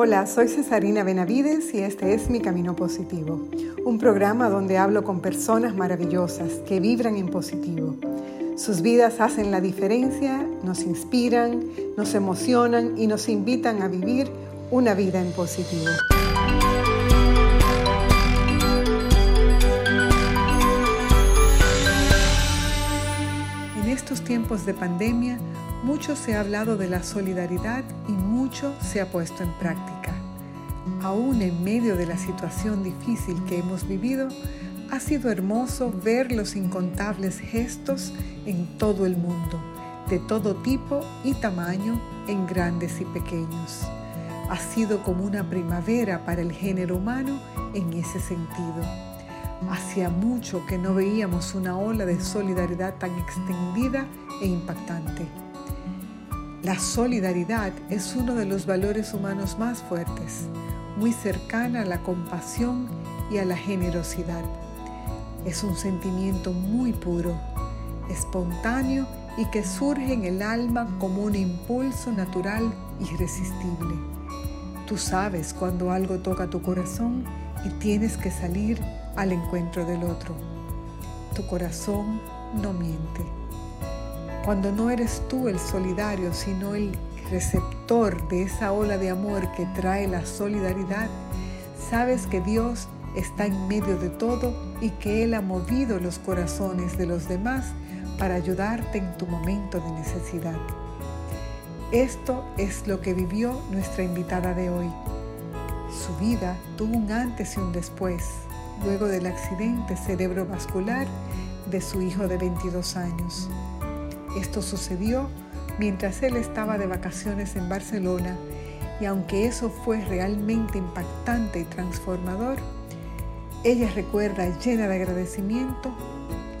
Hola, soy Cesarina Benavides y este es Mi Camino Positivo, un programa donde hablo con personas maravillosas que vibran en positivo. Sus vidas hacen la diferencia, nos inspiran, nos emocionan y nos invitan a vivir una vida en positivo. En estos tiempos de pandemia, mucho se ha hablado de la solidaridad y mucho se ha puesto en práctica. Aún en medio de la situación difícil que hemos vivido, ha sido hermoso ver los incontables gestos en todo el mundo, de todo tipo y tamaño, en grandes y pequeños. Ha sido como una primavera para el género humano en ese sentido. Hacía mucho que no veíamos una ola de solidaridad tan extendida e impactante. La solidaridad es uno de los valores humanos más fuertes, muy cercana a la compasión y a la generosidad. Es un sentimiento muy puro, espontáneo y que surge en el alma como un impulso natural irresistible. Tú sabes cuando algo toca tu corazón y tienes que salir al encuentro del otro. Tu corazón no miente. Cuando no eres tú el solidario, sino el receptor de esa ola de amor que trae la solidaridad, sabes que Dios está en medio de todo y que Él ha movido los corazones de los demás para ayudarte en tu momento de necesidad. Esto es lo que vivió nuestra invitada de hoy. Su vida tuvo un antes y un después, luego del accidente cerebrovascular de su hijo de 22 años. Esto sucedió mientras él estaba de vacaciones en Barcelona y aunque eso fue realmente impactante y transformador, ella recuerda llena de agradecimiento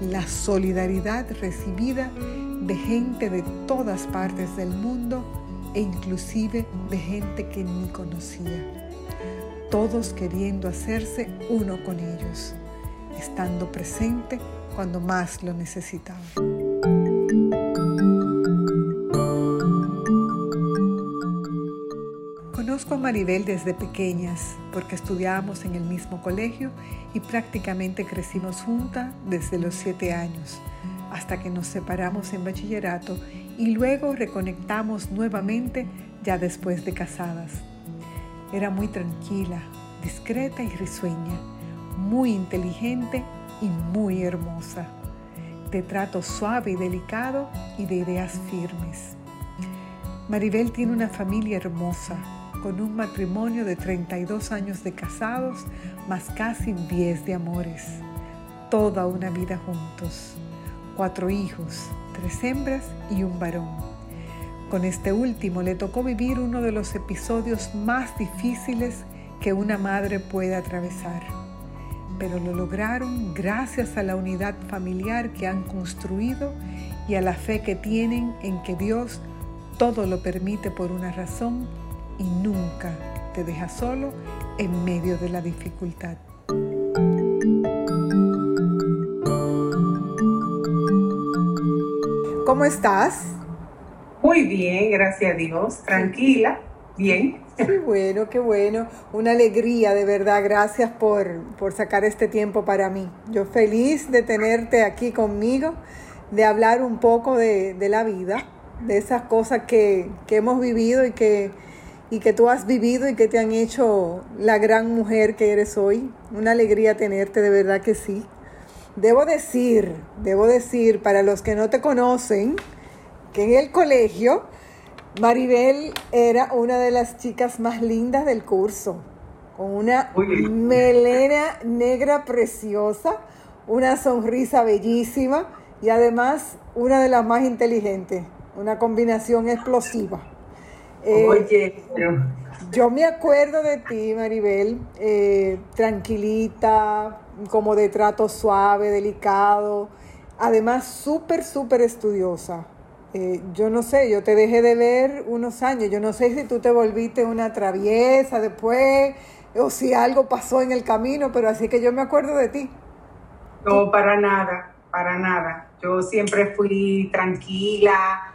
la solidaridad recibida de gente de todas partes del mundo e inclusive de gente que ni conocía. Todos queriendo hacerse uno con ellos, estando presente cuando más lo necesitaba. Conozco a Maribel desde pequeñas porque estudiábamos en el mismo colegio y prácticamente crecimos juntas desde los 7 años hasta que nos separamos en bachillerato y luego reconectamos nuevamente ya después de casadas. Era muy tranquila, discreta y risueña, muy inteligente y muy hermosa, de trato suave y delicado y de ideas firmes. Maribel tiene una familia hermosa, con un matrimonio de 32 años de casados, más casi 10 de amores. Toda una vida juntos. 4 hijos, 3 hembras y un varón. Con este último le tocó vivir uno de los episodios más difíciles que una madre puede atravesar. Pero lo lograron gracias a la unidad familiar que han construido y a la fe que tienen en que Dios todo lo permite por una razón y nunca te deja solo en medio de la dificultad. ¿Cómo estás? Muy bien, gracias a Dios. Tranquila, bien. Qué bueno, qué bueno. Una alegría, de verdad. Gracias por sacar este tiempo para mí. Yo feliz de tenerte aquí conmigo, de hablar un poco de la vida, de esas cosas que hemos vivido y que tú has vivido y que te han hecho la gran mujer que eres hoy. Una alegría tenerte, de verdad que sí. Debo decir, para los que no te conocen, que en el colegio, Maribel era una de las chicas más lindas del curso, con una melena negra preciosa, una sonrisa bellísima y además una de las más inteligentes, una combinación explosiva. Oye, yo me acuerdo de ti, Maribel, tranquilita, como de trato suave, delicado, además súper, súper estudiosa. Yo no sé, yo te dejé de ver unos años, yo no sé si tú te volviste una traviesa después o si algo pasó en el camino, pero así que yo me acuerdo de ti. No, para nada. Yo siempre fui tranquila.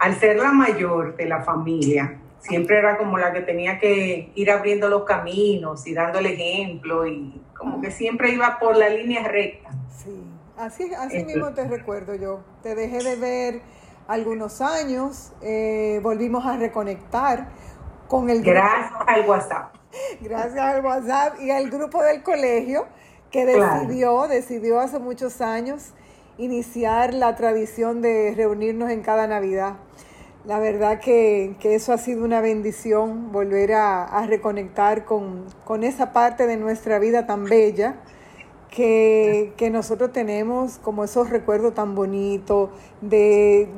Al ser la mayor de la familia, siempre era como la que tenía que ir abriendo los caminos y dando el ejemplo, y como que siempre iba por la línea recta. Sí, así mismo te recuerdo yo. Te dejé de ver algunos años, volvimos a reconectar con el grupo. Gracias al WhatsApp. Gracias al WhatsApp y al grupo del colegio que decidió hace muchos años iniciar la tradición de reunirnos en cada Navidad. La verdad que eso ha sido una bendición, volver a reconectar con esa parte de nuestra vida tan bella que nosotros tenemos, como esos recuerdos tan bonitos de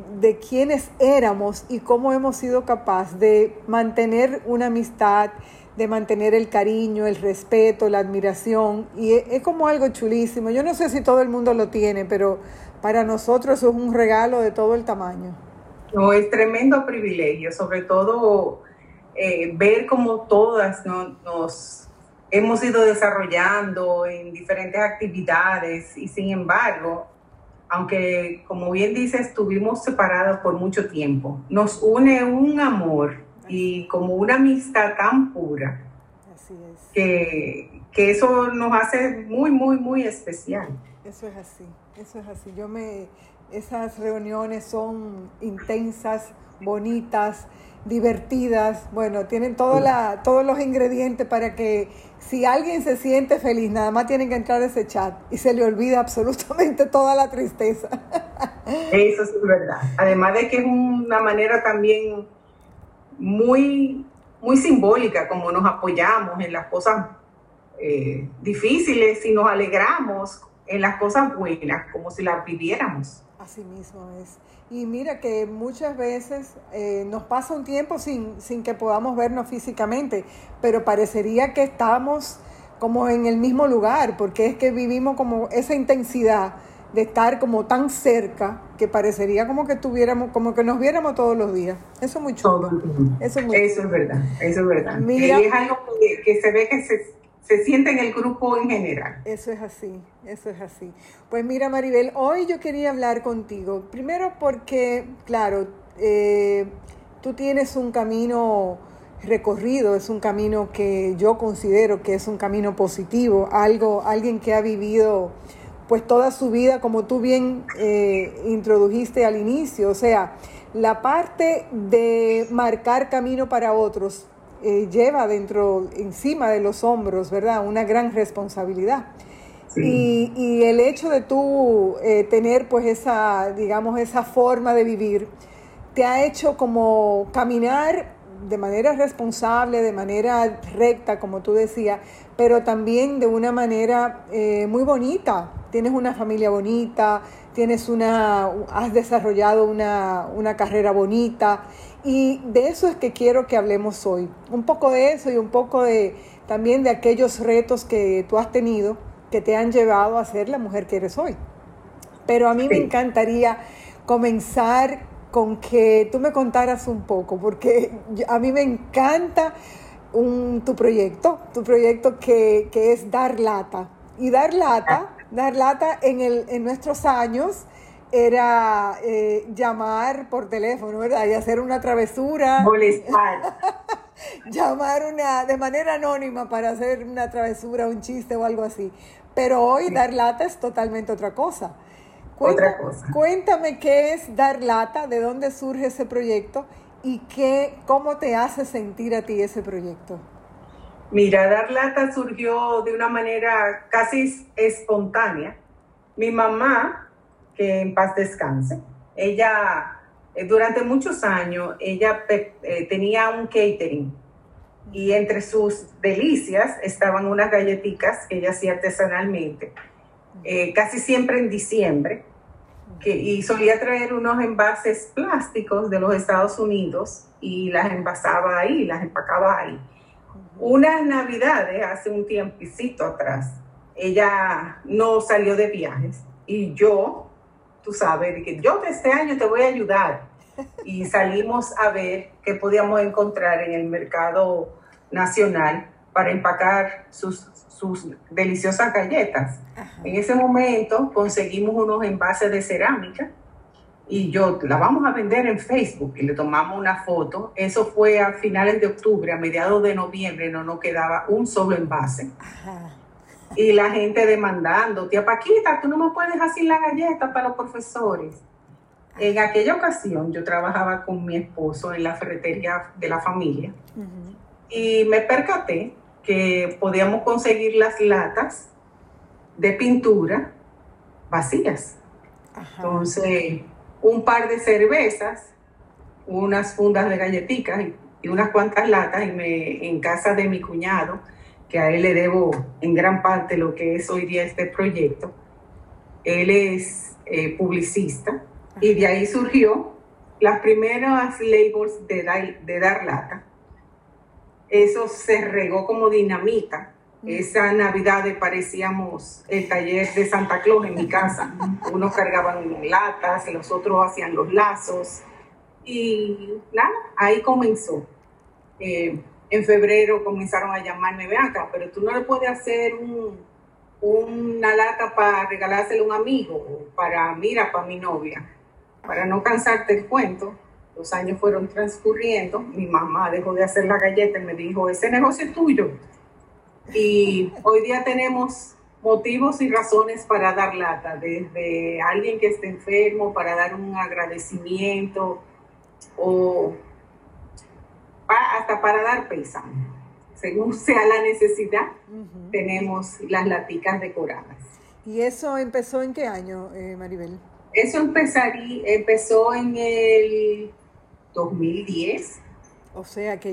quiénes éramos y cómo hemos sido capaces de mantener una amistad, de mantener el cariño, el respeto, la admiración, y es como algo chulísimo. Yo no sé si todo el mundo lo tiene, pero para nosotros eso es un regalo de todo el tamaño. No, es tremendo privilegio, sobre todo ver cómo todas nos hemos ido desarrollando en diferentes actividades, y sin embargo, aunque como bien dices, estuvimos separados por mucho tiempo, nos une un amor y como una amistad tan pura. Así es. Que eso nos hace muy, muy, muy especial. Eso es así. Esas reuniones son intensas, bonitas, divertidas. Bueno, tienen todos los ingredientes para que si alguien se siente feliz, nada más tienen que entrar a ese chat y se le olvida absolutamente toda la tristeza. Eso es verdad. Además de que es una manera también muy, muy simbólica, como nos apoyamos en las cosas difíciles y nos alegramos en las cosas buenas, como si las viviéramos. Así mismo es. Y mira que muchas veces nos pasa un tiempo sin que podamos vernos físicamente, pero parecería que estamos como en el mismo lugar, porque es que vivimos como esa intensidad de estar como tan cerca que parecería como que tuviéramos, como que nos viéramos todos los días. Eso es muy chulo. Eso es verdad. Mira, es algo que se ve que se siente en el grupo en general. Eso es así. Pues mira, Maribel, hoy yo quería hablar contigo. Primero porque, claro, tú tienes un camino recorrido, es un camino que yo considero que es un camino positivo, alguien que ha vivido pues toda su vida, como tú bien introdujiste al inicio, o sea, la parte de marcar camino para otros, lleva encima de los hombros, ¿verdad?, una gran responsabilidad. Sí. Y el hecho de tú tener pues esa forma de vivir, te ha hecho como caminar de manera responsable, de manera recta, como tú decías, pero también de una manera muy bonita. Tienes una familia bonita, has desarrollado una carrera bonita, y de eso es que quiero que hablemos hoy. Un poco de eso y un poco también de aquellos retos que tú has tenido que te han llevado a ser la mujer que eres hoy. Pero a mí me encantaría comenzar con que tú me contaras un poco, porque a mí me encanta tu proyecto que es Dar Lata. Y Dar Lata en nuestros años era llamar por teléfono, ¿verdad? Y hacer una travesura. Molestar. Llamar de manera anónima para hacer una travesura, un chiste o algo así. Pero hoy Dar Lata es totalmente otra cosa. Cuéntame qué es Dar Lata, de dónde surge ese proyecto y cómo te hace sentir a ti ese proyecto. Mira, Dar Lata surgió de una manera casi espontánea. Mi mamá, que en paz descanse, ella durante muchos años tenía un catering, y entre sus delicias estaban unas galletitas que ella hacía artesanalmente, casi siempre en diciembre, y solía traer unos envases plásticos de los Estados Unidos y las envasaba ahí, las empacaba ahí. Unas navidades, hace un tiempicito atrás, ella no salió de viajes y yo, tú sabes, dije, yo de este año te voy a ayudar. Y salimos a ver qué podíamos encontrar en el mercado nacional para empacar sus deliciosas galletas. Ajá. En ese momento conseguimos unos envases de cerámica y yo la vamos a vender en Facebook, y le tomamos una foto. Eso fue a finales de octubre, a mediados de noviembre, no quedaba un solo envase. Ajá. Y la gente demandando, tía Paquita, tú no me puedes hacer la galleta para los profesores. En aquella ocasión yo trabajaba con mi esposo en la ferretería de la familia. Uh-huh. Y me percaté que podíamos conseguir las latas de pintura vacías. Ajá. Entonces, un par de cervezas, unas fundas de galletitas y unas cuantas latas en casa de mi cuñado, que a él le debo en gran parte lo que es hoy día este proyecto. Él es publicista. Ajá. Y de ahí surgió las primeras labels de Dar Lata. Eso se regó como dinamita. Esa Navidad parecíamos el taller de Santa Claus en mi casa. Unos cargaban latas, los otros hacían los lazos. Y nada, ahí comenzó. En febrero comenzaron a llamarme, ven acá, pero tú no le puedes hacer una lata para regalársela a un amigo, para mi novia. Para no cansarte el cuento, los años fueron transcurriendo. Mi mamá dejó de hacer la galleta y me dijo, ese negocio es tuyo. Y hoy día tenemos motivos y razones para dar lata, desde alguien que esté enfermo, para dar un agradecimiento, o hasta para dar pésame. Según sea la necesidad, uh-huh, tenemos las laticas decoradas. ¿Y eso empezó en qué año, Maribel? Eso empezó en el 2010. O sea, ya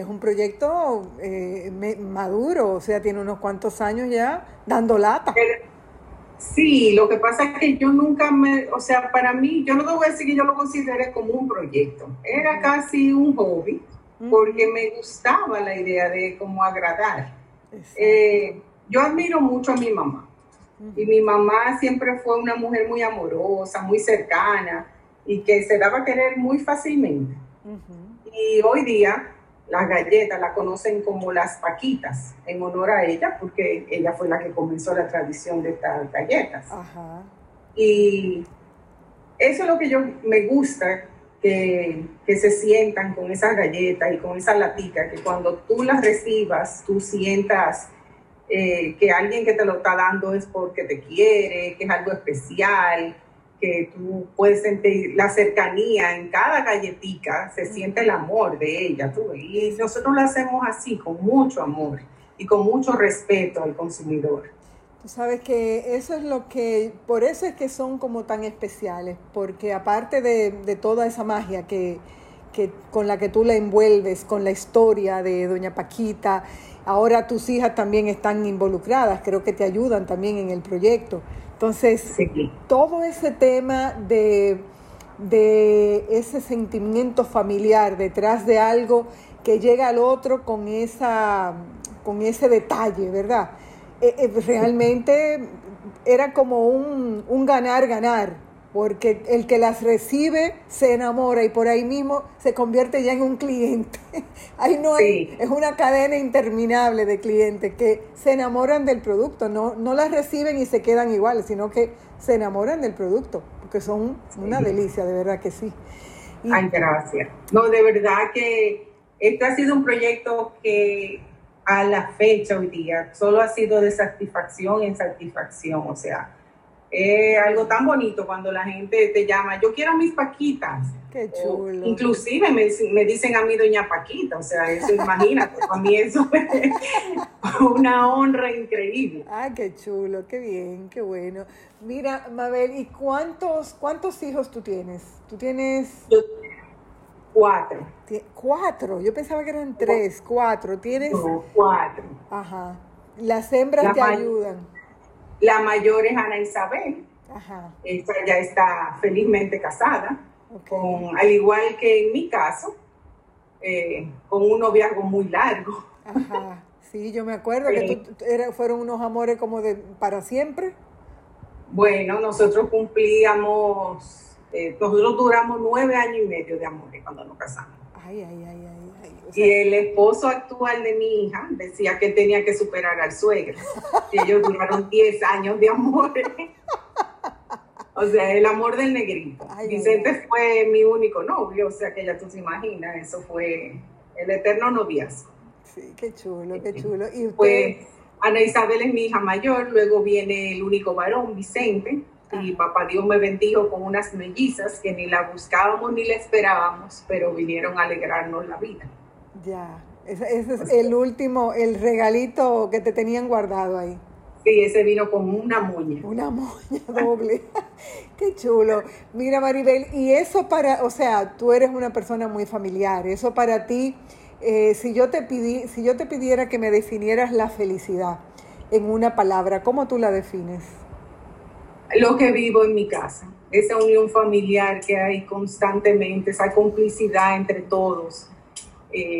es un proyecto maduro, o sea, tiene unos cuantos años ya dando lata. Sí, lo que pasa es que yo nunca para mí, yo no debo decir que yo lo consideré como un proyecto. Era casi un hobby, porque me gustaba la idea de cómo agradar. Yo admiro mucho a mi mamá, y mi mamá siempre fue una mujer muy amorosa, muy cercana, y que se daba a querer muy fácilmente. Uh-huh. Y hoy día las galletas las conocen como las Paquitas, en honor a ella, porque ella fue la que comenzó la tradición de estas galletas. Ajá. Y eso es lo que yo me gusta, que se sientan con esas galletas y con esa latica, que cuando tú las recibas, tú sientas que alguien que te lo está dando es porque te quiere, que es algo especial, que tú puedes sentir la cercanía en cada galletica, se siente el amor de ella, tú. Y nosotros lo hacemos así, con mucho amor y con mucho respeto al consumidor. Tú sabes que eso es lo que, por eso es que son como tan especiales, porque aparte de toda esa magia que con la que tú la envuelves, con la historia de Doña Paquita, ahora tus hijas también están involucradas, creo que te ayudan también en el proyecto. Entonces, sí, todo ese tema de ese sentimiento familiar detrás de algo que llega al otro con ese detalle, ¿verdad? Realmente era como un ganar-ganar, porque el que las recibe se enamora y por ahí mismo se convierte ya en un cliente. Ahí no hay, sí, es una cadena interminable de clientes que se enamoran del producto, no las reciben y se quedan iguales, sino que se enamoran del producto, porque son, sí, una delicia, de verdad que sí. Y, ay, gracias. No, de verdad que este ha sido un proyecto que a la fecha hoy día solo ha sido de satisfacción en satisfacción, o sea, es algo tan bonito cuando la gente te llama, yo quiero mis Paquitas. Qué chulo. O, inclusive me dicen a mí Doña Paquita, o sea, eso imagínate, para mí eso es una honra increíble. Ah, qué chulo, qué bien, qué bueno. Mira, Mabel, ¿y cuántos hijos tú tienes? ¿Tú tienes? Yo, 4. ¿4? Yo pensaba que eran 3, 4. ¿Tienes? No, 4. Ajá. Las hembras te ayudan. La mayor es Ana Isabel. Ajá. Esta ya está felizmente casada, okay, al igual que en mi caso, con un noviazgo muy largo. Ajá. Sí, yo me acuerdo que fueron unos amores como de para siempre. Bueno, nosotros duramos 9 años y medio de amores cuando nos casamos. Ay. O sea, y el esposo actual de mi hija decía que tenía que superar al suegro. Y ellos duraron 10 años de amores. O sea, el amor del negrito. Ay, Vicente fue mi único novio, o sea que ya tú te imaginas, eso fue el eterno noviazgo. Sí, qué chulo, qué chulo. ¿Y usted? Pues Ana Isabel es mi hija mayor, luego viene el único varón, Vicente, y papá Dios me bendijo con unas mellizas que ni la buscábamos ni la esperábamos, pero vinieron a alegrarnos la vida. Ya, ese es el último, el regalito que te tenían guardado ahí. Sí, ese vino con una moña. Una moña doble. Qué chulo. Mira, Maribel, y eso para, o sea, tú eres una persona muy familiar. Eso para ti, si yo te pidiera que me definieras la felicidad en una palabra, ¿cómo tú la defines? Lo que vivo en mi casa. Esa unión familiar que hay constantemente, esa complicidad entre todos.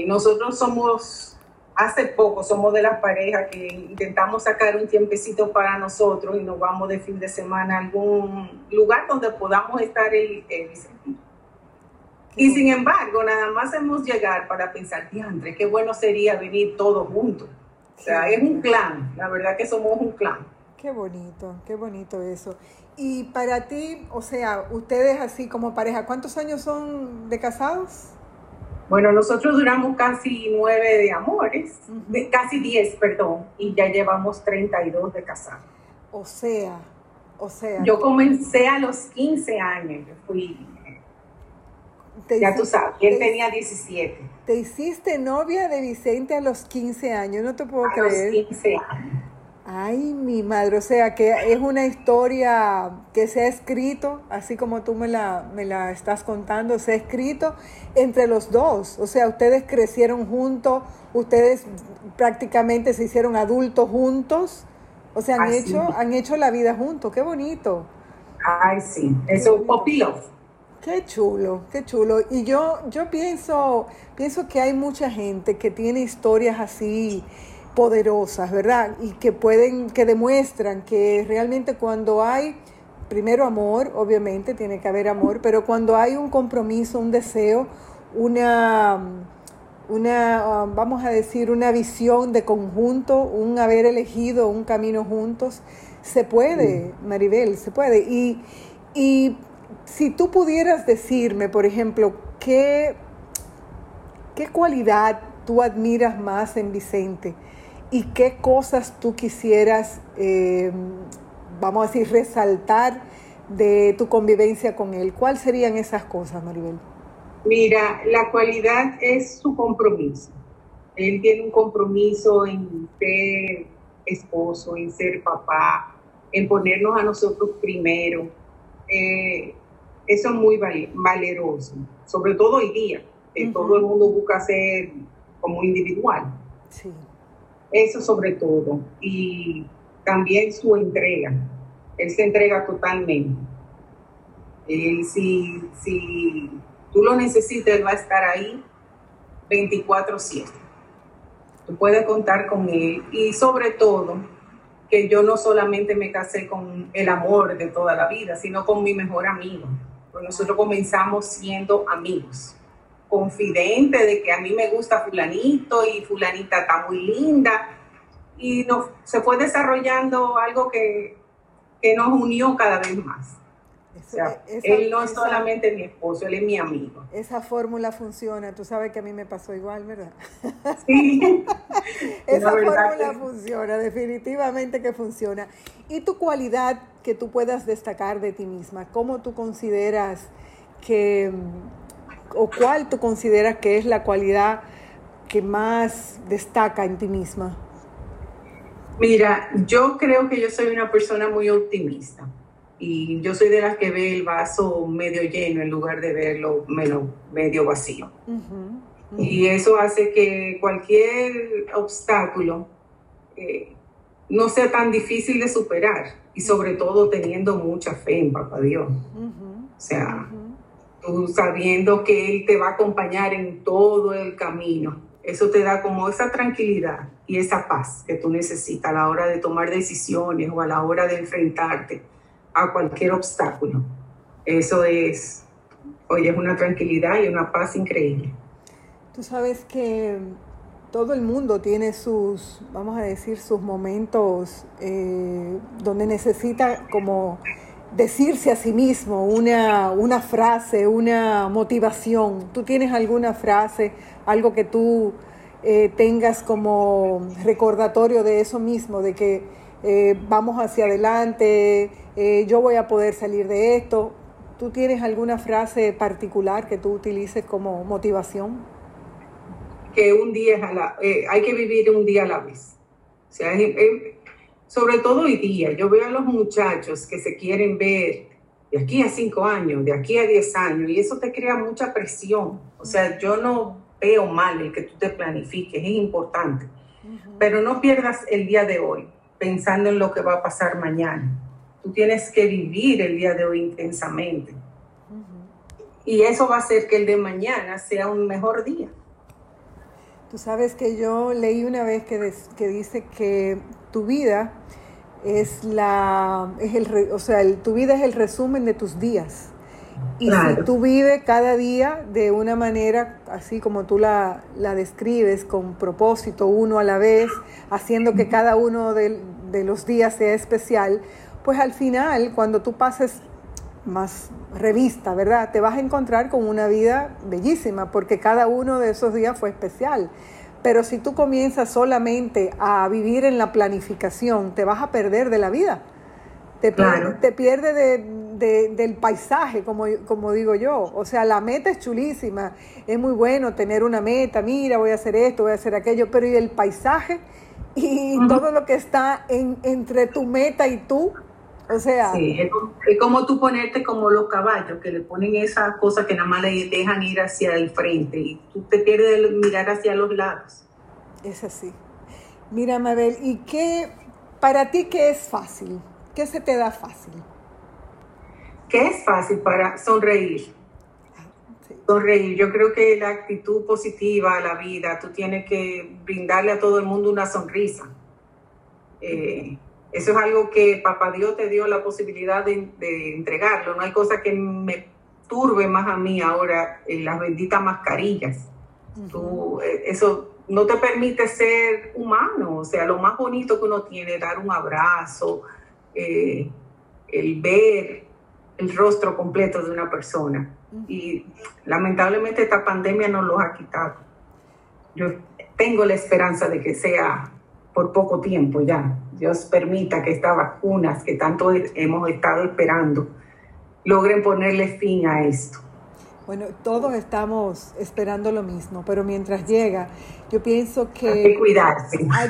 Nosotros somos... Hace poco somos de las parejas que intentamos sacar un tiempecito para nosotros y nos vamos de fin de semana a algún lugar donde podamos estar el y sin embargo, nada más hemos llegado para pensar, diantre, qué bueno sería venir todos juntos. O sea, es un clan, la verdad que somos un clan. Qué bonito eso. Y para ti, o sea, ustedes así como pareja, ¿cuántos años son de casados? Bueno, nosotros duramos casi 9 de amores, casi 10, perdón, y ya llevamos 32 de casados. O sea. Yo comencé a los 15 años, yo fui, él tenía 17. Te hiciste novia de Vicente a los 15 años, no te puedo creer. A los 15 años. Ay, mi madre, o sea, que es una historia que se ha escrito, así como tú me la estás contando, se ha escrito entre los dos. O sea, ustedes crecieron juntos, ustedes prácticamente se hicieron adultos juntos, o sea, han hecho la vida juntos, qué bonito. Ay, sí, eso es popilo. Qué chulo, qué chulo. Y yo pienso que hay mucha gente que tiene historias así, poderosas, ¿verdad? Y que demuestran que realmente cuando hay, primero amor, obviamente tiene que haber amor, pero cuando hay un compromiso, un deseo, una vamos a decir, una visión de conjunto, un haber elegido un camino juntos, se puede, Maribel, se puede. Y si tú pudieras decirme, por ejemplo, ¿qué cualidad tú admiras más en Vicente? ¿Y qué cosas tú quisieras, vamos a decir, resaltar de tu convivencia con él? ¿Cuáles serían esas cosas, Maribel? Mira, la cualidad es su compromiso. Él tiene un compromiso en ser esposo, en ser papá, en ponernos a nosotros primero. Eso es muy valeroso, sobre todo hoy día, que todo el mundo busca ser como individual. Sí. Eso sobre todo, y también su entrega. Él se entrega totalmente. Él, si tú lo necesitas, él va a estar ahí 24/7. Tú puedes contar con él. Y sobre todo, que yo no solamente me casé con el amor de toda la vida, sino con mi mejor amigo. Pues nosotros comenzamos siendo amigos. Confidente de que a mí me gusta fulanito y fulanita está muy linda, y se fue desarrollando algo que nos unió cada vez más. Él no es solamente mi esposo, él es mi amigo. Esa fórmula funciona, tú sabes que a mí me pasó igual, ¿verdad? Sí. Esa fórmula funciona, definitivamente que funciona. ¿Y tu cualidad que tú puedas destacar de ti misma? ¿Cómo tú consideras que... o cuál tú consideras que es la cualidad que más destaca en ti misma? Mira, yo creo que yo soy una persona muy optimista, y yo soy de las que ve el vaso medio lleno en lugar de verlo medio vacío. Y eso hace que cualquier obstáculo no sea tan difícil de superar, y sobre todo teniendo mucha fe en Papá Dios. O sea... Tú sabiendo que él te va a acompañar en todo el camino. Eso te da como esa tranquilidad y esa paz que tú necesitas a la hora de tomar decisiones o a la hora de enfrentarte a cualquier obstáculo. Eso es, oye, es una tranquilidad y una paz increíble. Tú sabes que todo el mundo tiene sus, vamos a decir, sus momentos donde necesita como... decirse a sí mismo una frase, una motivación. ¿Tú tienes alguna frase, algo que tú tengas como recordatorio de eso mismo, de que vamos hacia adelante, yo voy a poder salir de esto? ¿Tú tienes alguna frase particular que tú utilices como motivación? Que un día hay que vivir un día a la vez. O sea, sobre todo hoy día, yo veo a los muchachos que se quieren ver de aquí a 5 años, de aquí a 10 años, y eso te crea mucha presión. O sea, yo no veo mal el que tú te planifiques, es importante. Uh-huh. Pero no pierdas el día de hoy pensando en lo que va a pasar mañana. Tú tienes que vivir el día de hoy intensamente. Uh-huh. Y eso va a hacer que el de mañana sea un mejor día. Tú sabes que yo leí una vez que dice que tu vida tu vida es el resumen de tus días. Y claro, si tú vives cada día de una manera, así como tú la describes, con propósito, uno a la vez, haciendo que cada uno de los días sea especial, pues al final, cuando tú pases más revista, ¿verdad?, te vas a encontrar con una vida bellísima, porque cada uno de esos días fue especial. Pero si tú comienzas solamente a vivir en la planificación, te vas a perder de la vida. Te pierdes del paisaje, como digo yo. O sea, la meta es chulísima. Es muy bueno tener una meta. Mira, voy a hacer esto, voy a hacer aquello. Pero ¿y el paisaje? Y uh-huh, todo lo que está entre tu meta y tú. O sea... Sí, es como tú ponerte como los caballos, que le ponen esas cosas que nada más le dejan ir hacia el frente y tú te pierdes de mirar hacia los lados. Es así. Mira, Mabel, ¿y para ti qué es fácil? ¿Qué se te da fácil? ¿Qué es fácil? Para sonreír. Sí. Sonreír. Yo creo que la actitud positiva a la vida, tú tienes que brindarle a todo el mundo una sonrisa. Eso es algo que Papá Dios te dio la posibilidad de entregarlo. No hay cosa que me turbe más a mí ahora, las benditas mascarillas. Uh-huh. Eso no te permite ser humano. O sea, lo más bonito que uno tiene es dar un abrazo, el ver el rostro completo de una persona. Uh-huh. Y lamentablemente esta pandemia nos los ha quitado. Yo tengo la esperanza de que sea por poco tiempo ya. Dios permita que estas vacunas que tanto hemos estado esperando logren ponerle fin a esto. Bueno, todos estamos esperando lo mismo, pero mientras llega, yo pienso que... Hay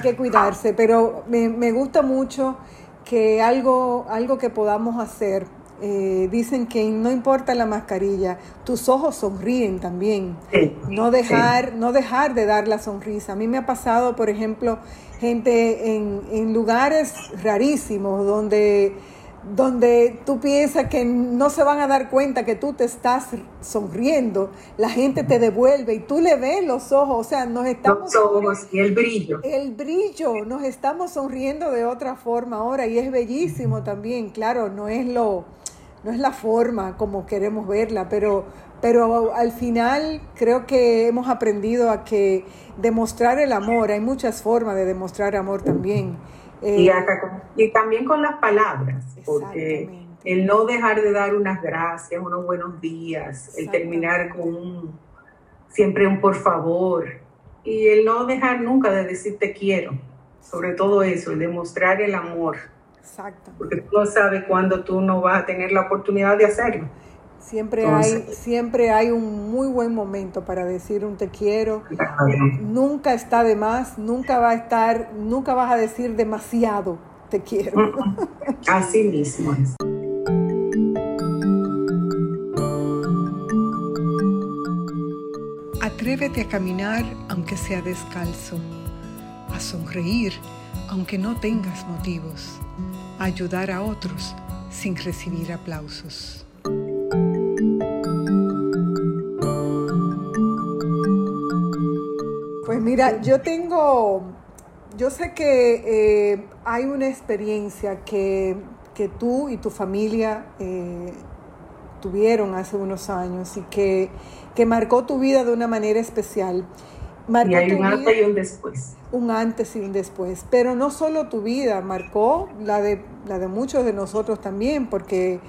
que cuidarse, pero me gusta mucho que algo que podamos hacer. Dicen que no importa la mascarilla, tus ojos sonríen también. Sí, no dejar de dar la sonrisa. A mí me ha pasado, por ejemplo, gente en lugares rarísimos donde tú piensas que no se van a dar cuenta que tú te estás sonriendo, la gente te devuelve y tú le ves los ojos, o sea, el brillo, nos estamos sonriendo de otra forma ahora y es bellísimo también. Claro, no es la forma como queremos verla, pero al final creo que hemos aprendido a que demostrar el amor, hay muchas formas de demostrar amor también. Y también con las palabras, porque el no dejar de dar unas gracias, unos buenos días, el terminar con siempre un por favor, y el no dejar nunca de decir te quiero, sobre todo eso, el demostrar el amor. Exacto. Porque tú no sabes cuándo tú no vas a tener la oportunidad de hacerlo. Siempre hay un muy buen momento para decir un te quiero. Nunca está de más, nunca vas a decir demasiado te quiero. Así mismo es. Atrévete a caminar aunque sea descalzo, a sonreír aunque no tengas motivos, a ayudar a otros sin recibir aplausos. Pues mira, yo sé que hay una experiencia que tú y tu familia tuvieron hace unos años y que marcó tu vida de una manera especial. Y hay un antes y un después. un antes y un después. Pero no solo tu vida, marcó la de muchos de nosotros también, porque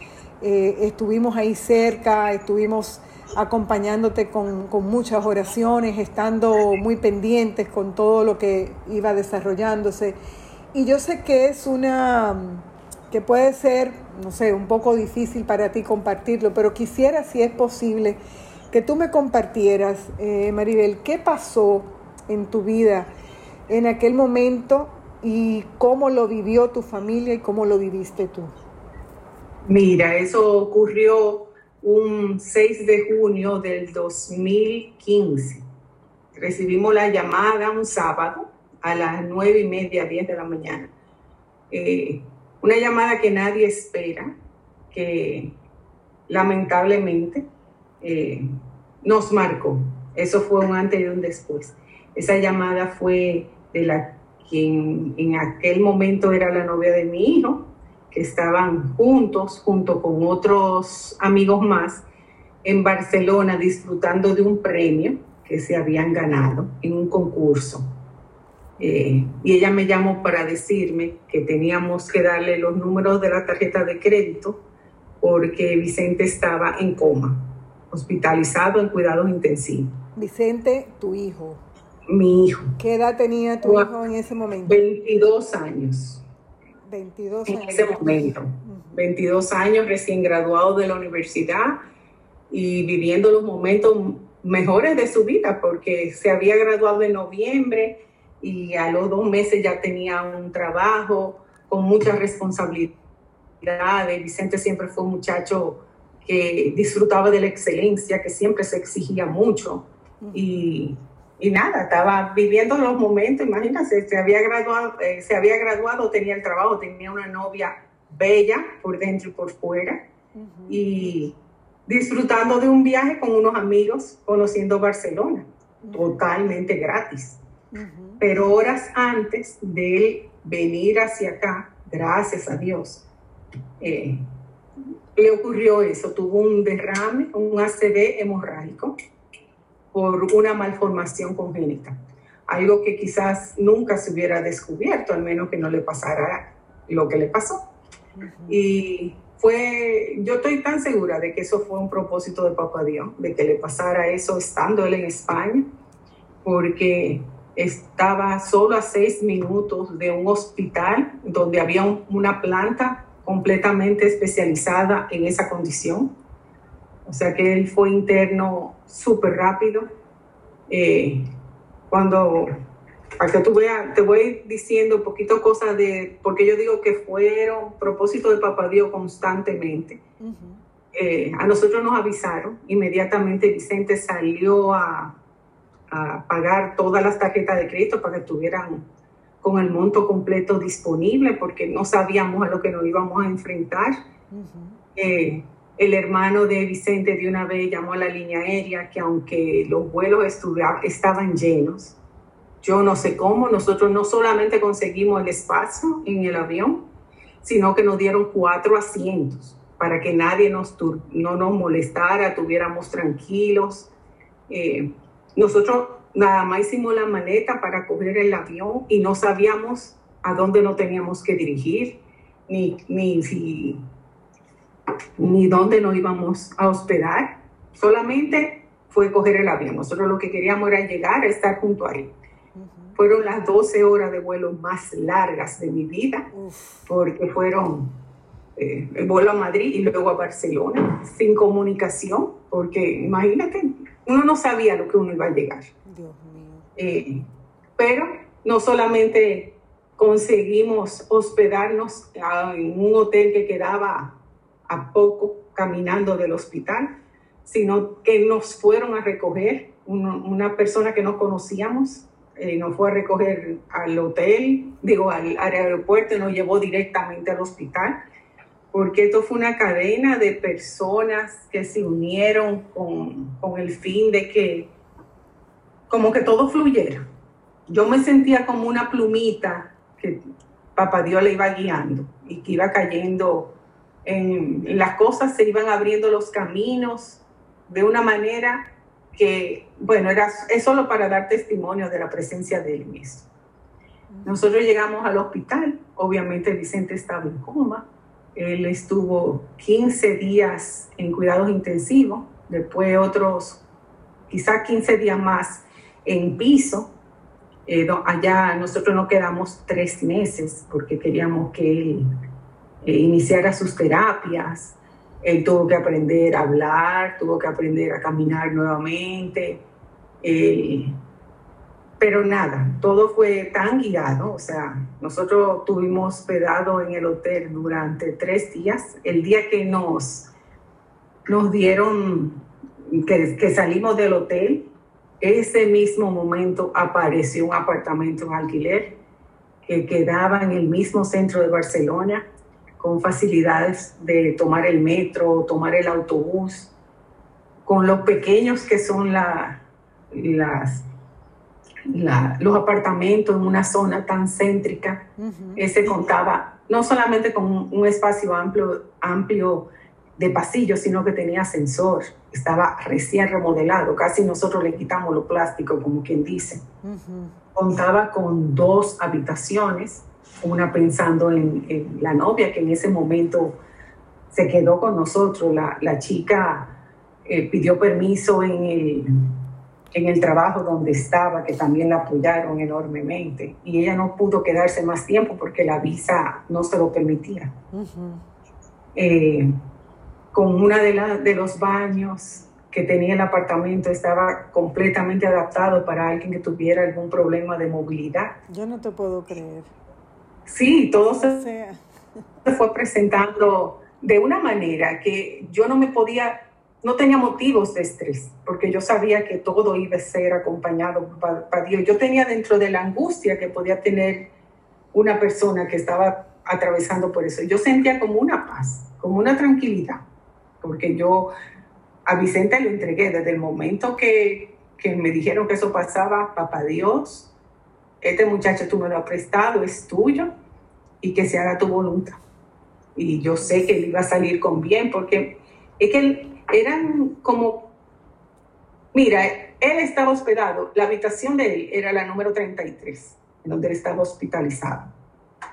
estuvimos ahí cerca, estuvimos acompañándote con muchas oraciones, estando muy pendientes con todo lo que iba desarrollándose. Y yo sé que es que puede ser, no sé, un poco difícil para ti compartirlo, pero quisiera, si es posible, que tú me compartieras, Maribel, qué pasó en tu vida en aquel momento y cómo lo vivió tu familia y cómo lo viviste tú. Mira, eso ocurrió un 6 de junio del 2015. Recibimos la llamada un sábado a las 9:30, 10 de la mañana. Una llamada que nadie espera, que lamentablemente nos marcó. Eso fue un antes y un después. Esa llamada fue de la quien en aquel momento era la novia de mi hijo, que estaban junto con otros amigos más, en Barcelona, disfrutando de un premio que se habían ganado en un concurso. Y ella me llamó para decirme que teníamos que darle los números de la tarjeta de crédito porque Vicente estaba en coma, hospitalizado en cuidados intensivos. Vicente, tu hijo. Mi hijo. ¿Qué edad tenía tu hijo en ese momento? 22 años. 22 años. En ese momento. 22 años, recién graduado de la universidad y viviendo los momentos mejores de su vida, porque se había graduado en noviembre y a los 2 meses ya tenía un trabajo con muchas responsabilidades. Vicente siempre fue un muchacho que disfrutaba de la excelencia, que siempre se exigía mucho. Y nada, estaba viviendo los momentos, imagínate, se había graduado, tenía el trabajo, tenía una novia bella por dentro y por fuera. Y disfrutando de un viaje con unos amigos, conociendo Barcelona, totalmente gratis. Pero horas antes de él venir hacia acá, gracias a Dios, le ocurrió eso. Tuvo un derrame, un ACV hemorrágico por una malformación congénita. Algo que quizás nunca se hubiera descubierto, al menos que no le pasara lo que le pasó. Y yo estoy tan segura de que eso fue un propósito de Papá Dios, de que le pasara eso estando él en España, porque estaba solo a 6 minutos de un hospital donde había una planta completamente especializada en esa condición. O sea que él fue interno súper rápido. Para que tú veas, te voy diciendo poquito cosas porque yo digo que fueron propósito de Papá Dios constantemente. A nosotros nos avisaron, inmediatamente Vicente salió a pagar todas las tarjetas de crédito para que estuvieran con el monto completo disponible, porque no sabíamos a lo que nos íbamos a enfrentar. El hermano de Vicente de una vez llamó a la línea aérea, que aunque los vuelos estaban llenos, yo no sé cómo, nosotros no solamente conseguimos el espacio en el avión, sino que nos dieron 4 asientos para que nadie no nos molestara, estuviéramos tranquilos. Nosotros nada más hicimos la maleta para coger el avión y no sabíamos a dónde nos teníamos que dirigir, ni dónde nos íbamos a hospedar. Solamente fue coger el avión. Nosotros lo que queríamos era llegar a estar junto a él. Fueron las 12 horas de vuelo más largas de mi vida, porque fueron el vuelo a Madrid y luego a Barcelona, sin comunicación, porque imagínate, uno no sabía lo que uno iba a llegar. Dios mío. Pero no solamente conseguimos hospedarnos en un hotel que quedaba a poco caminando del hospital, sino que nos fueron a recoger una persona que no conocíamos. Nos fue a recoger al aeropuerto y nos llevó directamente al hospital, porque esto fue una cadena de personas que se unieron con el fin de que como que todo fluyera. Yo me sentía como una plumita que Papá Dios le iba guiando y que iba cayendo en las cosas, se iban abriendo los caminos de una manera que, bueno, es solo para dar testimonio de la presencia de él mismo. Nosotros llegamos al hospital, obviamente Vicente estaba en coma, él estuvo 15 días en cuidados intensivos, después otros quizá 15 días más en piso. Allá nosotros nos quedamos 3 meses porque queríamos que él iniciara sus terapias. Él tuvo que aprender a hablar, tuvo que aprender a caminar nuevamente. Pero nada, todo fue tan guiado. O sea, nosotros tuvimos hospedado en el hotel durante 3 días. El día que nos dieron, que salimos del hotel, ese mismo momento apareció un apartamento en alquiler que quedaba en el mismo centro de Barcelona, con facilidades de tomar el metro, tomar el autobús, con los pequeños que son los apartamentos en una zona tan céntrica. Ese contaba no solamente con un espacio amplio de pasillo, sino que tenía ascensor. Estaba recién remodelado, casi nosotros le quitamos lo plástico, como quien dice. Contaba con 2 habitaciones, una pensando en la novia, que en ese momento se quedó con nosotros. La chica pidió permiso en el trabajo donde estaba, que también la apoyaron enormemente, y ella no pudo quedarse más tiempo porque la visa no se lo permitía. Con una de los baños que tenía el apartamento, estaba completamente adaptado para alguien que tuviera algún problema de movilidad. Yo no te puedo creer. Sí, todo se fue presentando de una manera que yo no tenía motivos de estrés, porque yo sabía que todo iba a ser acompañado por Dios. Yo tenía dentro de la angustia que podía tener una persona que estaba atravesando por eso. Yo sentía como una paz, como una tranquilidad, porque yo a Vicente lo entregué desde el momento que me dijeron que eso pasaba. Papá Dios, este muchacho tú me lo has prestado, es tuyo, y que se haga tu voluntad. Y yo sé que él iba a salir con bien, porque es que él... Eran como, mira, él estaba hospedado, la habitación de él era la número 33, en donde él estaba hospitalizado.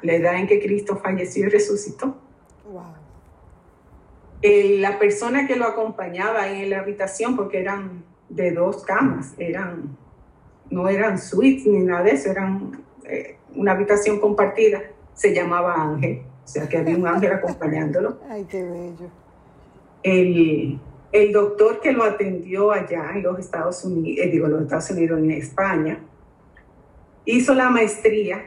La edad en que Cristo falleció y resucitó. Wow. La persona que lo acompañaba en la habitación, porque eran de 2 camas, no eran suites ni nada de eso, eran una habitación compartida, se llamaba Ángel, o sea que había un ángel acompañándolo. Ay, qué bello. El doctor que lo atendió allá en los Estados Unidos, en España, hizo la maestría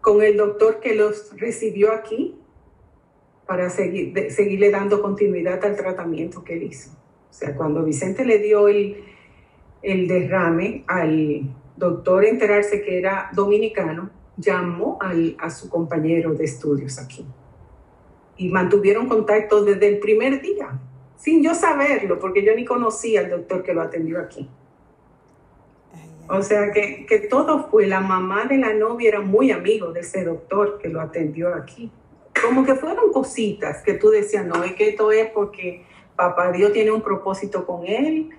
con el doctor que los recibió aquí para seguirle dando continuidad al tratamiento que él hizo. O sea, cuando Vicente le dio el derrame, al doctor enterarse que era dominicano, llamó a su compañero de estudios aquí. Y mantuvieron contacto desde el primer día, sin yo saberlo, porque yo ni conocía al doctor que lo atendió aquí. O sea que todo fue, la mamá de la novia era muy amigo de ese doctor que lo atendió aquí. Como que fueron cositas que tú decías, no, es que esto es porque papá Dios tiene un propósito con él.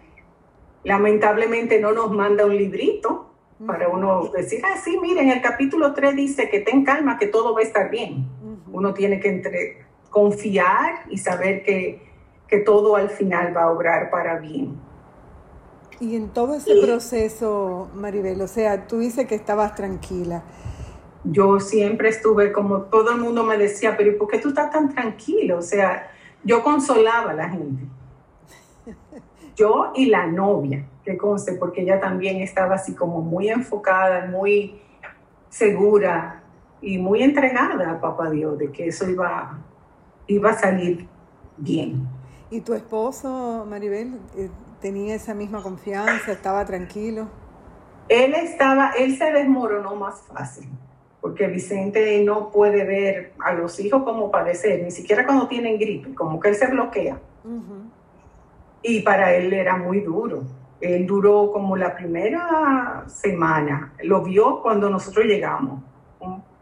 Lamentablemente no nos manda un librito para uno decir, ah, sí, miren, el capítulo 3 dice que ten calma, que todo va a estar bien. Uno tiene que confiar y saber que todo al final va a obrar para bien. Y en todo ese proceso, Maribel, o sea, tú dices que estabas tranquila. Yo siempre estuve como todo el mundo me decía, pero ¿por qué tú estás tan tranquila? O sea, yo consolaba a la gente. Yo y la novia, que conste, porque ella también estaba así como muy enfocada, muy segura y muy entregada a Papá Dios de que eso iba a salir bien. ¿Y tu esposo, Maribel, tenía esa misma confianza? ¿Estaba tranquilo? Él se desmoronó más fácil, porque Vicente no puede ver a los hijos como padecer, ni siquiera cuando tienen gripe, como que él se bloquea. Y para él era muy duro. Él duró como la primera semana. Lo vio cuando nosotros llegamos.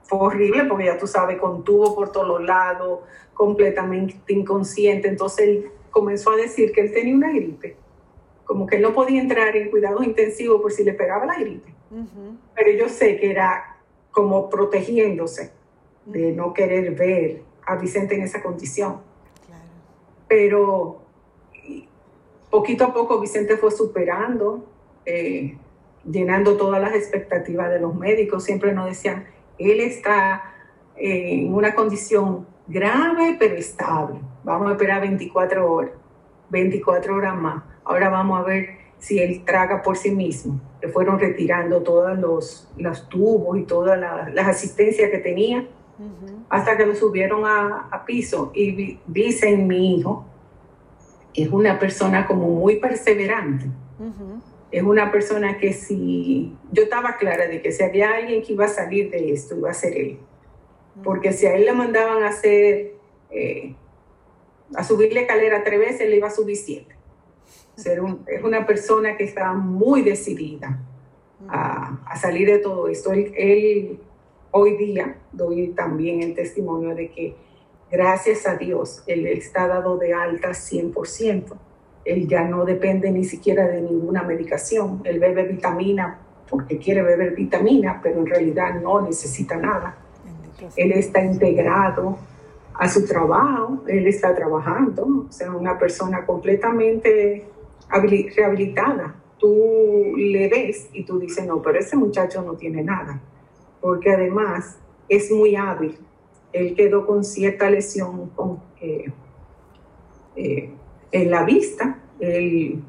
Fue horrible porque ya tú sabes, con tubo por todos los lados, completamente inconsciente. Entonces él comenzó a decir que él tenía una gripe. Como que él no podía entrar en cuidados intensivos por si le pegaba la gripe. Pero yo sé que era como protegiéndose de no querer ver a Vicente en esa condición. Claro. Pero poquito a poco Vicente fue superando, llenando todas las expectativas de los médicos. Siempre nos decían, él está en una condición grave pero estable. Vamos a esperar 24 horas, 24 horas más. Ahora vamos a ver si él traga por sí mismo. Le fueron retirando todos los tubos y todas las asistencias que tenía, hasta que lo subieron a piso. Y Vicen, mi hijo, es una persona como muy perseverante. Es una persona que si... Yo estaba clara de que si había alguien que iba a salir de esto, iba a ser él. Porque si a él le mandaban a hacer... a subir la escalera 3 veces, él iba a subir 7. O sea, es una persona que está muy decidida a salir de todo esto. Él hoy día, doy también el testimonio de que, gracias a Dios, él está dado de alta 100%. Él ya no depende ni siquiera de ninguna medicación. Él bebe vitamina porque quiere beber vitamina, pero en realidad no necesita nada. Él está integrado a su trabajo, él está trabajando, o sea, una persona completamente rehabilitada. Tú le ves y tú dices, no, pero ese muchacho no tiene nada, porque además es muy hábil. Él quedó con cierta lesión en la vista. Él,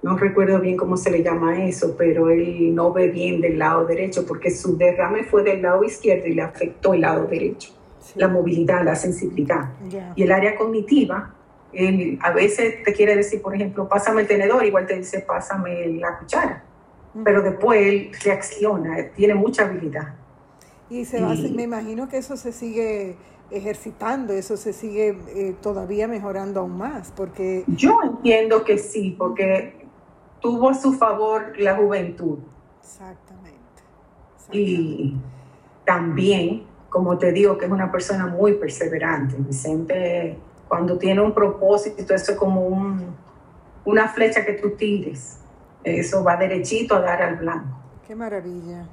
no recuerdo bien cómo se le llama eso, pero él no ve bien del lado derecho, porque su derrame fue del lado izquierdo y le afectó el lado derecho. Sí. La movilidad, la sensibilidad. Yeah. Y el área cognitiva, él a veces te quiere decir, por ejemplo, pásame el tenedor, igual te dice, pásame la cuchara. Pero después él reacciona, tiene mucha habilidad. Y se va, me imagino que eso se sigue ejercitando, eso se sigue todavía mejorando aún más, porque... Yo entiendo que sí, porque tuvo a su favor la juventud. Exactamente. Y también... Como te digo, que es una persona muy perseverante. Vicente, cuando tiene un propósito, eso es como una flecha que tú tires. Eso va derechito a dar al blanco. ¡Qué maravilla!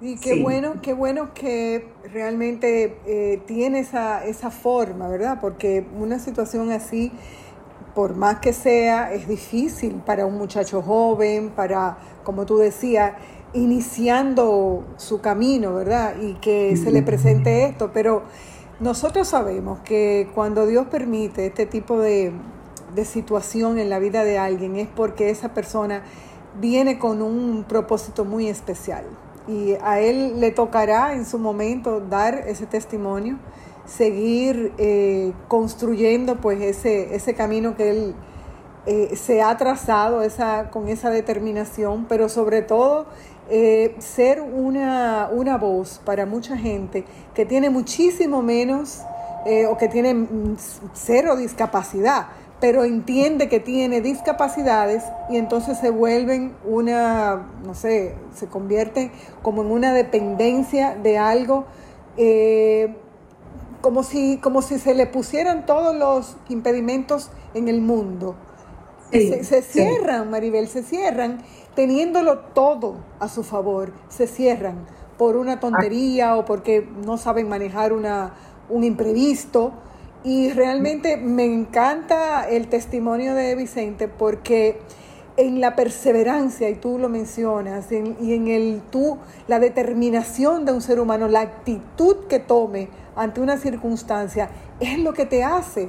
Y qué, sí, bueno, qué bueno que realmente tiene esa forma, ¿verdad? Porque una situación así, por más que sea, es difícil para un muchacho joven, para, como tú decías, iniciando su camino, ¿verdad? Y que se le presente esto. Pero nosotros sabemos que cuando Dios permite este tipo de situación en la vida de alguien es porque esa persona viene con un propósito muy especial. Y a él le tocará en su momento dar ese testimonio, seguir construyendo pues ese camino que él se ha trazado con esa determinación, pero sobre todo ser una voz para mucha gente que tiene muchísimo menos o que tiene cero discapacidad, pero entiende que tiene discapacidades y entonces se vuelven se convierten como en una dependencia de algo, como si se le pusieran todos los impedimentos en el mundo. Sí, se cierran, sí. Maribel, se cierran teniéndolo todo a su favor, se cierran por una tontería o porque no saben manejar un imprevisto. Y realmente me encanta el testimonio de Vicente, porque en la perseverancia, y tú lo mencionas, la determinación de un ser humano, la actitud que tome ante una circunstancia es lo que te hace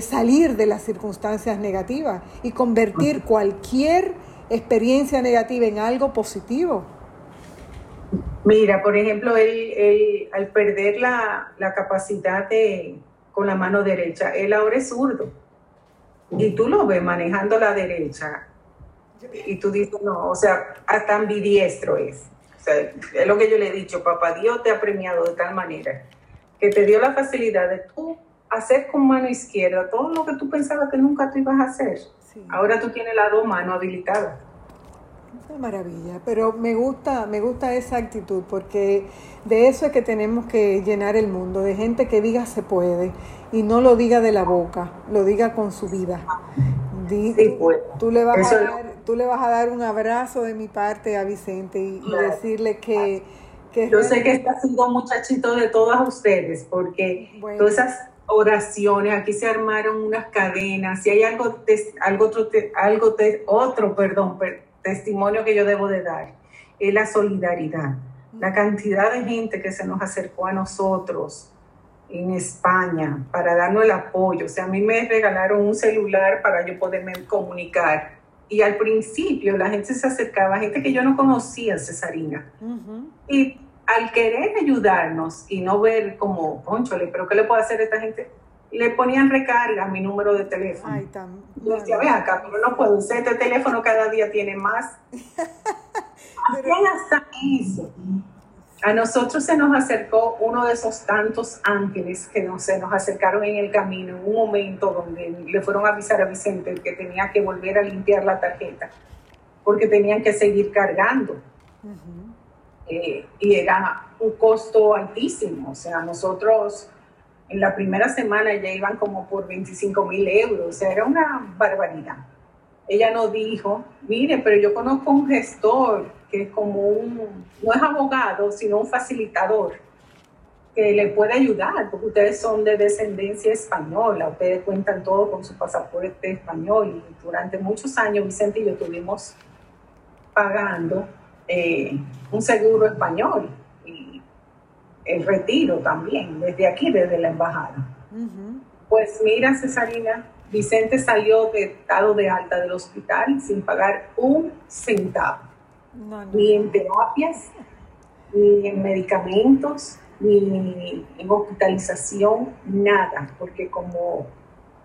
salir de las circunstancias negativas y convertir cualquier experiencia negativa en algo positivo. Mira, por ejemplo, él al perder la capacidad con la mano derecha, él ahora es zurdo. Y tú lo ves manejando la derecha y tú dices, no, o sea, hasta ambidiestro es. O sea, es lo que yo le he dicho, papá Dios te ha premiado de tal manera que te dio la facilidad de tú hacer con mano izquierda todo lo que tú pensabas que nunca tú ibas a hacer. Sí. Ahora tú tienes las dos manos habilitadas. Es una maravilla, pero me gusta esa actitud, porque de eso es que tenemos que llenar el mundo, de gente que diga se puede y no lo diga de la boca, lo diga con su vida. Sí, pues, tú le vas a dar un abrazo de mi parte a Vicente y decirle que Yo sé que está siendo un muchachito de todas ustedes, porque todas esas oraciones, aquí se armaron unas cadenas. Si hay testimonio que yo debo de dar, es la solidaridad. La cantidad de gente que se nos acercó a nosotros en España para darnos el apoyo. O sea, a mí me regalaron un celular para yo poderme comunicar. Y al principio la gente se acercaba, gente que yo no conocía, Cesarina. Uh-huh. Y al querer ayudarnos y no ver como, pónchole, ¿pero qué le puedo hacer a esta gente? Le ponían recarga a mi número de teléfono. Ay, tan, yo decía, ve acá, pero no puedo usar este teléfono, cada día tiene más. Pero... hasta eso. A nosotros se nos acercó uno de esos tantos ángeles que se nos acercaron en el camino, en un momento donde le fueron a avisar a Vicente que tenía que volver a limpiar la tarjeta, porque tenían que seguir cargando. Uh-huh. Y era un costo altísimo. O sea, nosotros en la primera semana ya iban como por 25,000 euros. O sea, era una barbaridad. Ella nos dijo, mire, pero yo conozco un gestor que es como un, no es abogado, sino un facilitador, que le puede ayudar, porque ustedes son de descendencia española, ustedes cuentan todo con su pasaporte español, y durante muchos años Vicente y yo estuvimos pagando un seguro español, y el retiro también, desde aquí, desde la embajada. Uh-huh. Pues mira, Cesarina, Vicente salió de estado de alta del hospital sin pagar un centavo. No, no. Ni en terapias, ni en medicamentos, ni en hospitalización, nada, porque como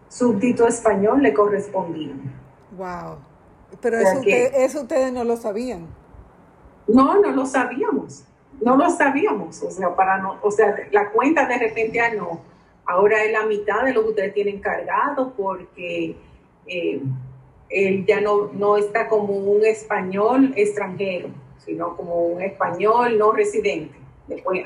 súbdito español le correspondía. Wow. Pero eso ustedes no lo sabían. No lo sabíamos. O sea, la cuenta de repente ahora es la mitad de lo que ustedes tienen cargado, porque él ya no está como un español extranjero, sino como un español no residente. Después,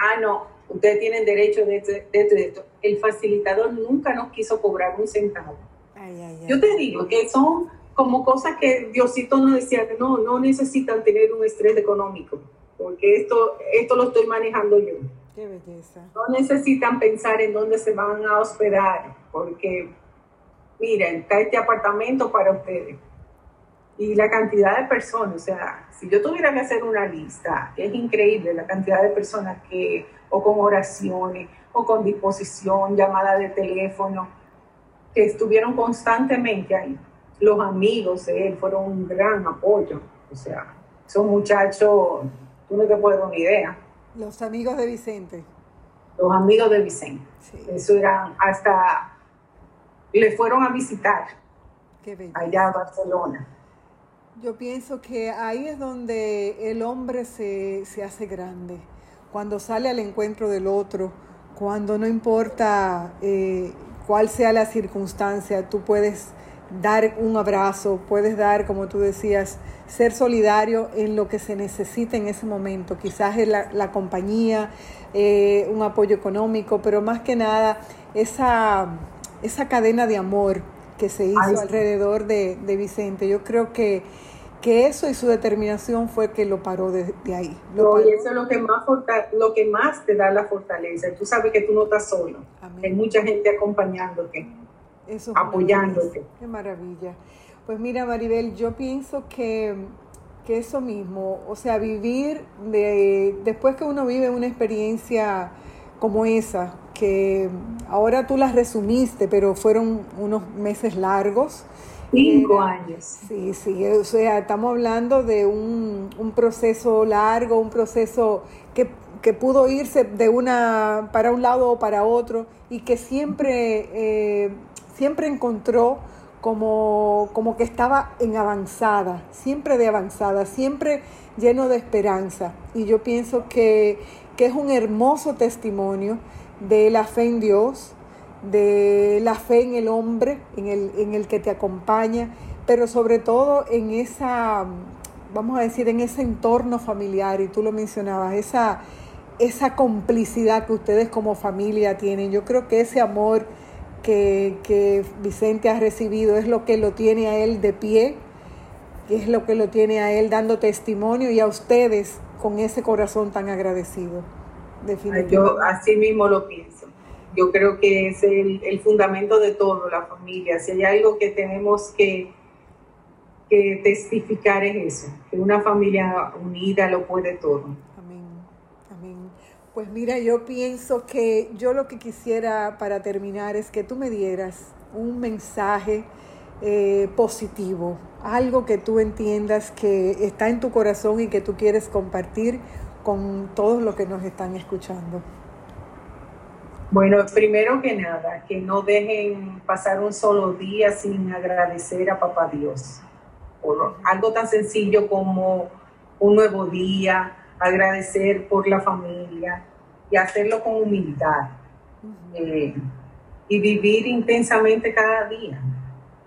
ustedes tienen derecho de esto, de esto. El facilitador nunca nos quiso cobrar un centavo. Ay. Yo te digo que son como cosas que Diosito nos decía, que no necesitan tener un estrés económico, porque esto lo estoy manejando yo. Qué belleza. No necesitan pensar en dónde se van a hospedar, porque... miren, está este apartamento para ustedes. Y la cantidad de personas, o sea, si yo tuviera que hacer una lista, es increíble la cantidad de personas que, o con oraciones, o con disposición, llamada de teléfono, que estuvieron constantemente ahí. Los amigos de él fueron un gran apoyo. O sea, son muchachos, tú no te puedes dar una idea. Los amigos de Vicente. Sí. Eso eran hasta... le fueron a visitar allá a Barcelona. Yo pienso que ahí es donde el hombre se hace grande, cuando sale al encuentro del otro, cuando no importa cuál sea la circunstancia, tú puedes dar un abrazo, puedes dar, como tú decías, ser solidario en lo que se necesita en ese momento, quizás es la compañía, un apoyo económico, pero más que nada esa cadena de amor que se hizo alrededor de Vicente. Yo creo que eso y su determinación fue que lo paró de ahí. Y eso es lo que más te da la fortaleza. Tú sabes que tú no estás solo. Amén. Hay mucha gente acompañándote, eso apoyándote. Qué maravilla. Pues mira, Maribel, yo pienso que eso mismo, o sea, vivir, después que uno vive una experiencia como esa, que ahora tú las resumiste, pero fueron unos meses largos. 5 años. Sí, o sea, estamos hablando de un proceso largo, un proceso que pudo irse de para un lado o para otro, y que siempre encontró como que estaba en avanzada, siempre de avanzada, siempre lleno de esperanza. Y yo pienso que es un hermoso testimonio de la fe en Dios, de la fe en el hombre, en el que te acompaña, pero sobre todo en esa, vamos a decir, en ese entorno familiar, y tú lo mencionabas, esa complicidad que ustedes como familia tienen. Yo creo que ese amor que Vicente ha recibido es lo que lo tiene a él de pie, es lo que lo tiene a él dando testimonio, y a ustedes con ese corazón tan agradecido. Definitivamente. Yo así mismo lo pienso. Yo creo que es el fundamento de todo, la familia. Si hay algo que tenemos que testificar es eso, que una familia unida lo puede todo. Amén, amén. Pues mira, yo pienso que yo lo que quisiera para terminar es que tú me dieras un mensaje positivo, algo que tú entiendas que está en tu corazón y que tú quieres compartir con todos los que nos están escuchando. Bueno, primero que nada, que no dejen pasar un solo día sin agradecer a Papá Dios. Por algo tan sencillo como un nuevo día, agradecer por la familia y hacerlo con humildad. Y vivir intensamente cada día,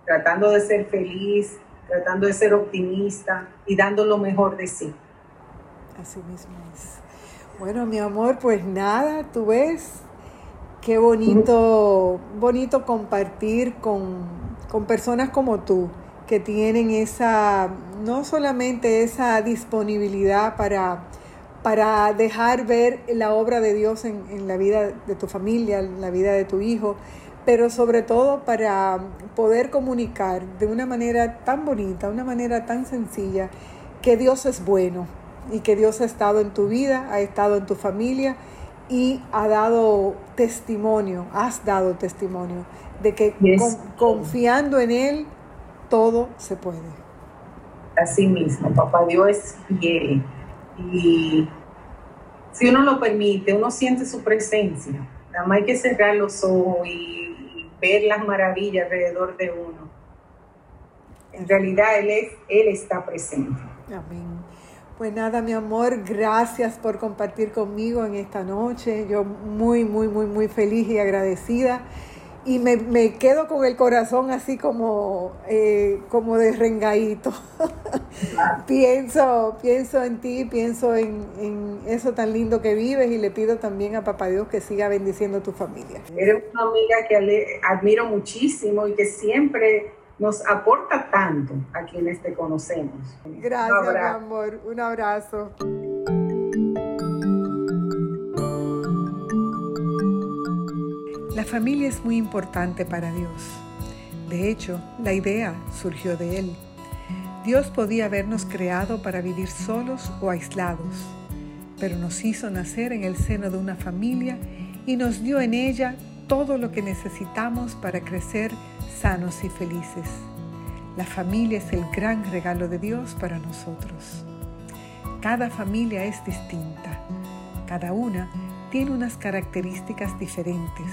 tratando de ser feliz, tratando de ser optimista y dando lo mejor de sí. Así mismo es. Bueno, mi amor, pues nada, tú ves... Qué bonito compartir con personas como tú, que tienen esa, no solamente esa disponibilidad para dejar ver la obra de Dios en la vida de tu familia, en la vida de tu hijo, pero sobre todo para poder comunicar de una manera tan bonita, una manera tan sencilla, que Dios es bueno y que Dios ha estado en tu vida, ha estado en tu familia, y has dado testimonio de que confiando en Él todo se puede. Así mismo, Papá Dios es fiel y si uno lo permite, uno siente su presencia. Nada más hay que cerrar los ojos y ver las maravillas alrededor de uno. En realidad Él está presente. Amén. Pues nada, mi amor, gracias por compartir conmigo en esta noche. Yo muy feliz y agradecida. Y me quedo con el corazón así como derrengadito. Pienso en ti, pienso en eso tan lindo que vives y le pido también a Papá Dios que siga bendiciendo tu familia. Eres una amiga que admiro muchísimo y que siempre... nos aporta tanto a quienes te conocemos. Gracias, mi amor. Un abrazo. La familia es muy importante para Dios. De hecho, la idea surgió de Él. Dios podía habernos creado para vivir solos o aislados, pero nos hizo nacer en el seno de una familia y nos dio en ella todo lo que necesitamos para crecer sanos y felices. La familia es el gran regalo de Dios para nosotros. Cada familia es distinta. Cada una tiene unas características diferentes.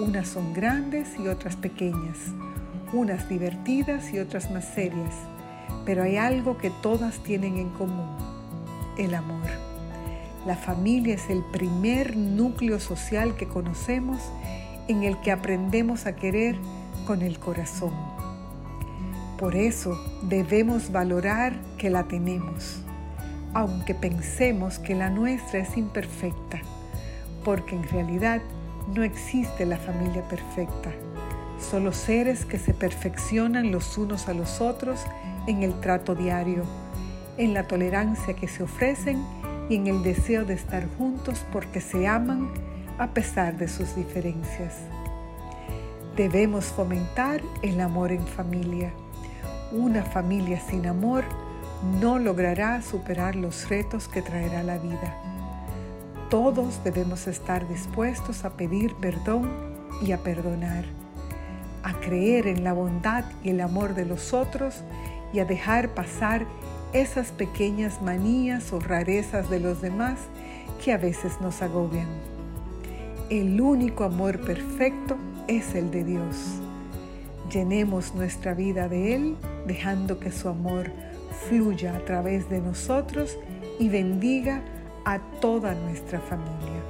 Unas son grandes y otras pequeñas. Unas divertidas y otras más serias. Pero hay algo que todas tienen en común: el amor. La familia es el primer núcleo social que conocemos, en el que aprendemos a querer con el corazón. Por eso debemos valorar que la tenemos, aunque pensemos que la nuestra es imperfecta, porque en realidad no existe la familia perfecta, solo seres que se perfeccionan los unos a los otros en el trato diario, en la tolerancia que se ofrecen y en el deseo de estar juntos porque se aman a pesar de sus diferencias. Debemos fomentar el amor en familia. Una familia sin amor no logrará superar los retos que traerá la vida. Todos debemos estar dispuestos a pedir perdón y a perdonar, a creer en la bondad y el amor de los otros y a dejar pasar esas pequeñas manías o rarezas de los demás que a veces nos agobian. El único amor perfecto es el de Dios. Llenemos nuestra vida de Él, dejando que su amor fluya a través de nosotros y bendiga a toda nuestra familia.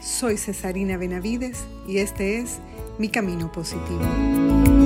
Soy Cesarina Benavides y este es Mi Camino Positivo.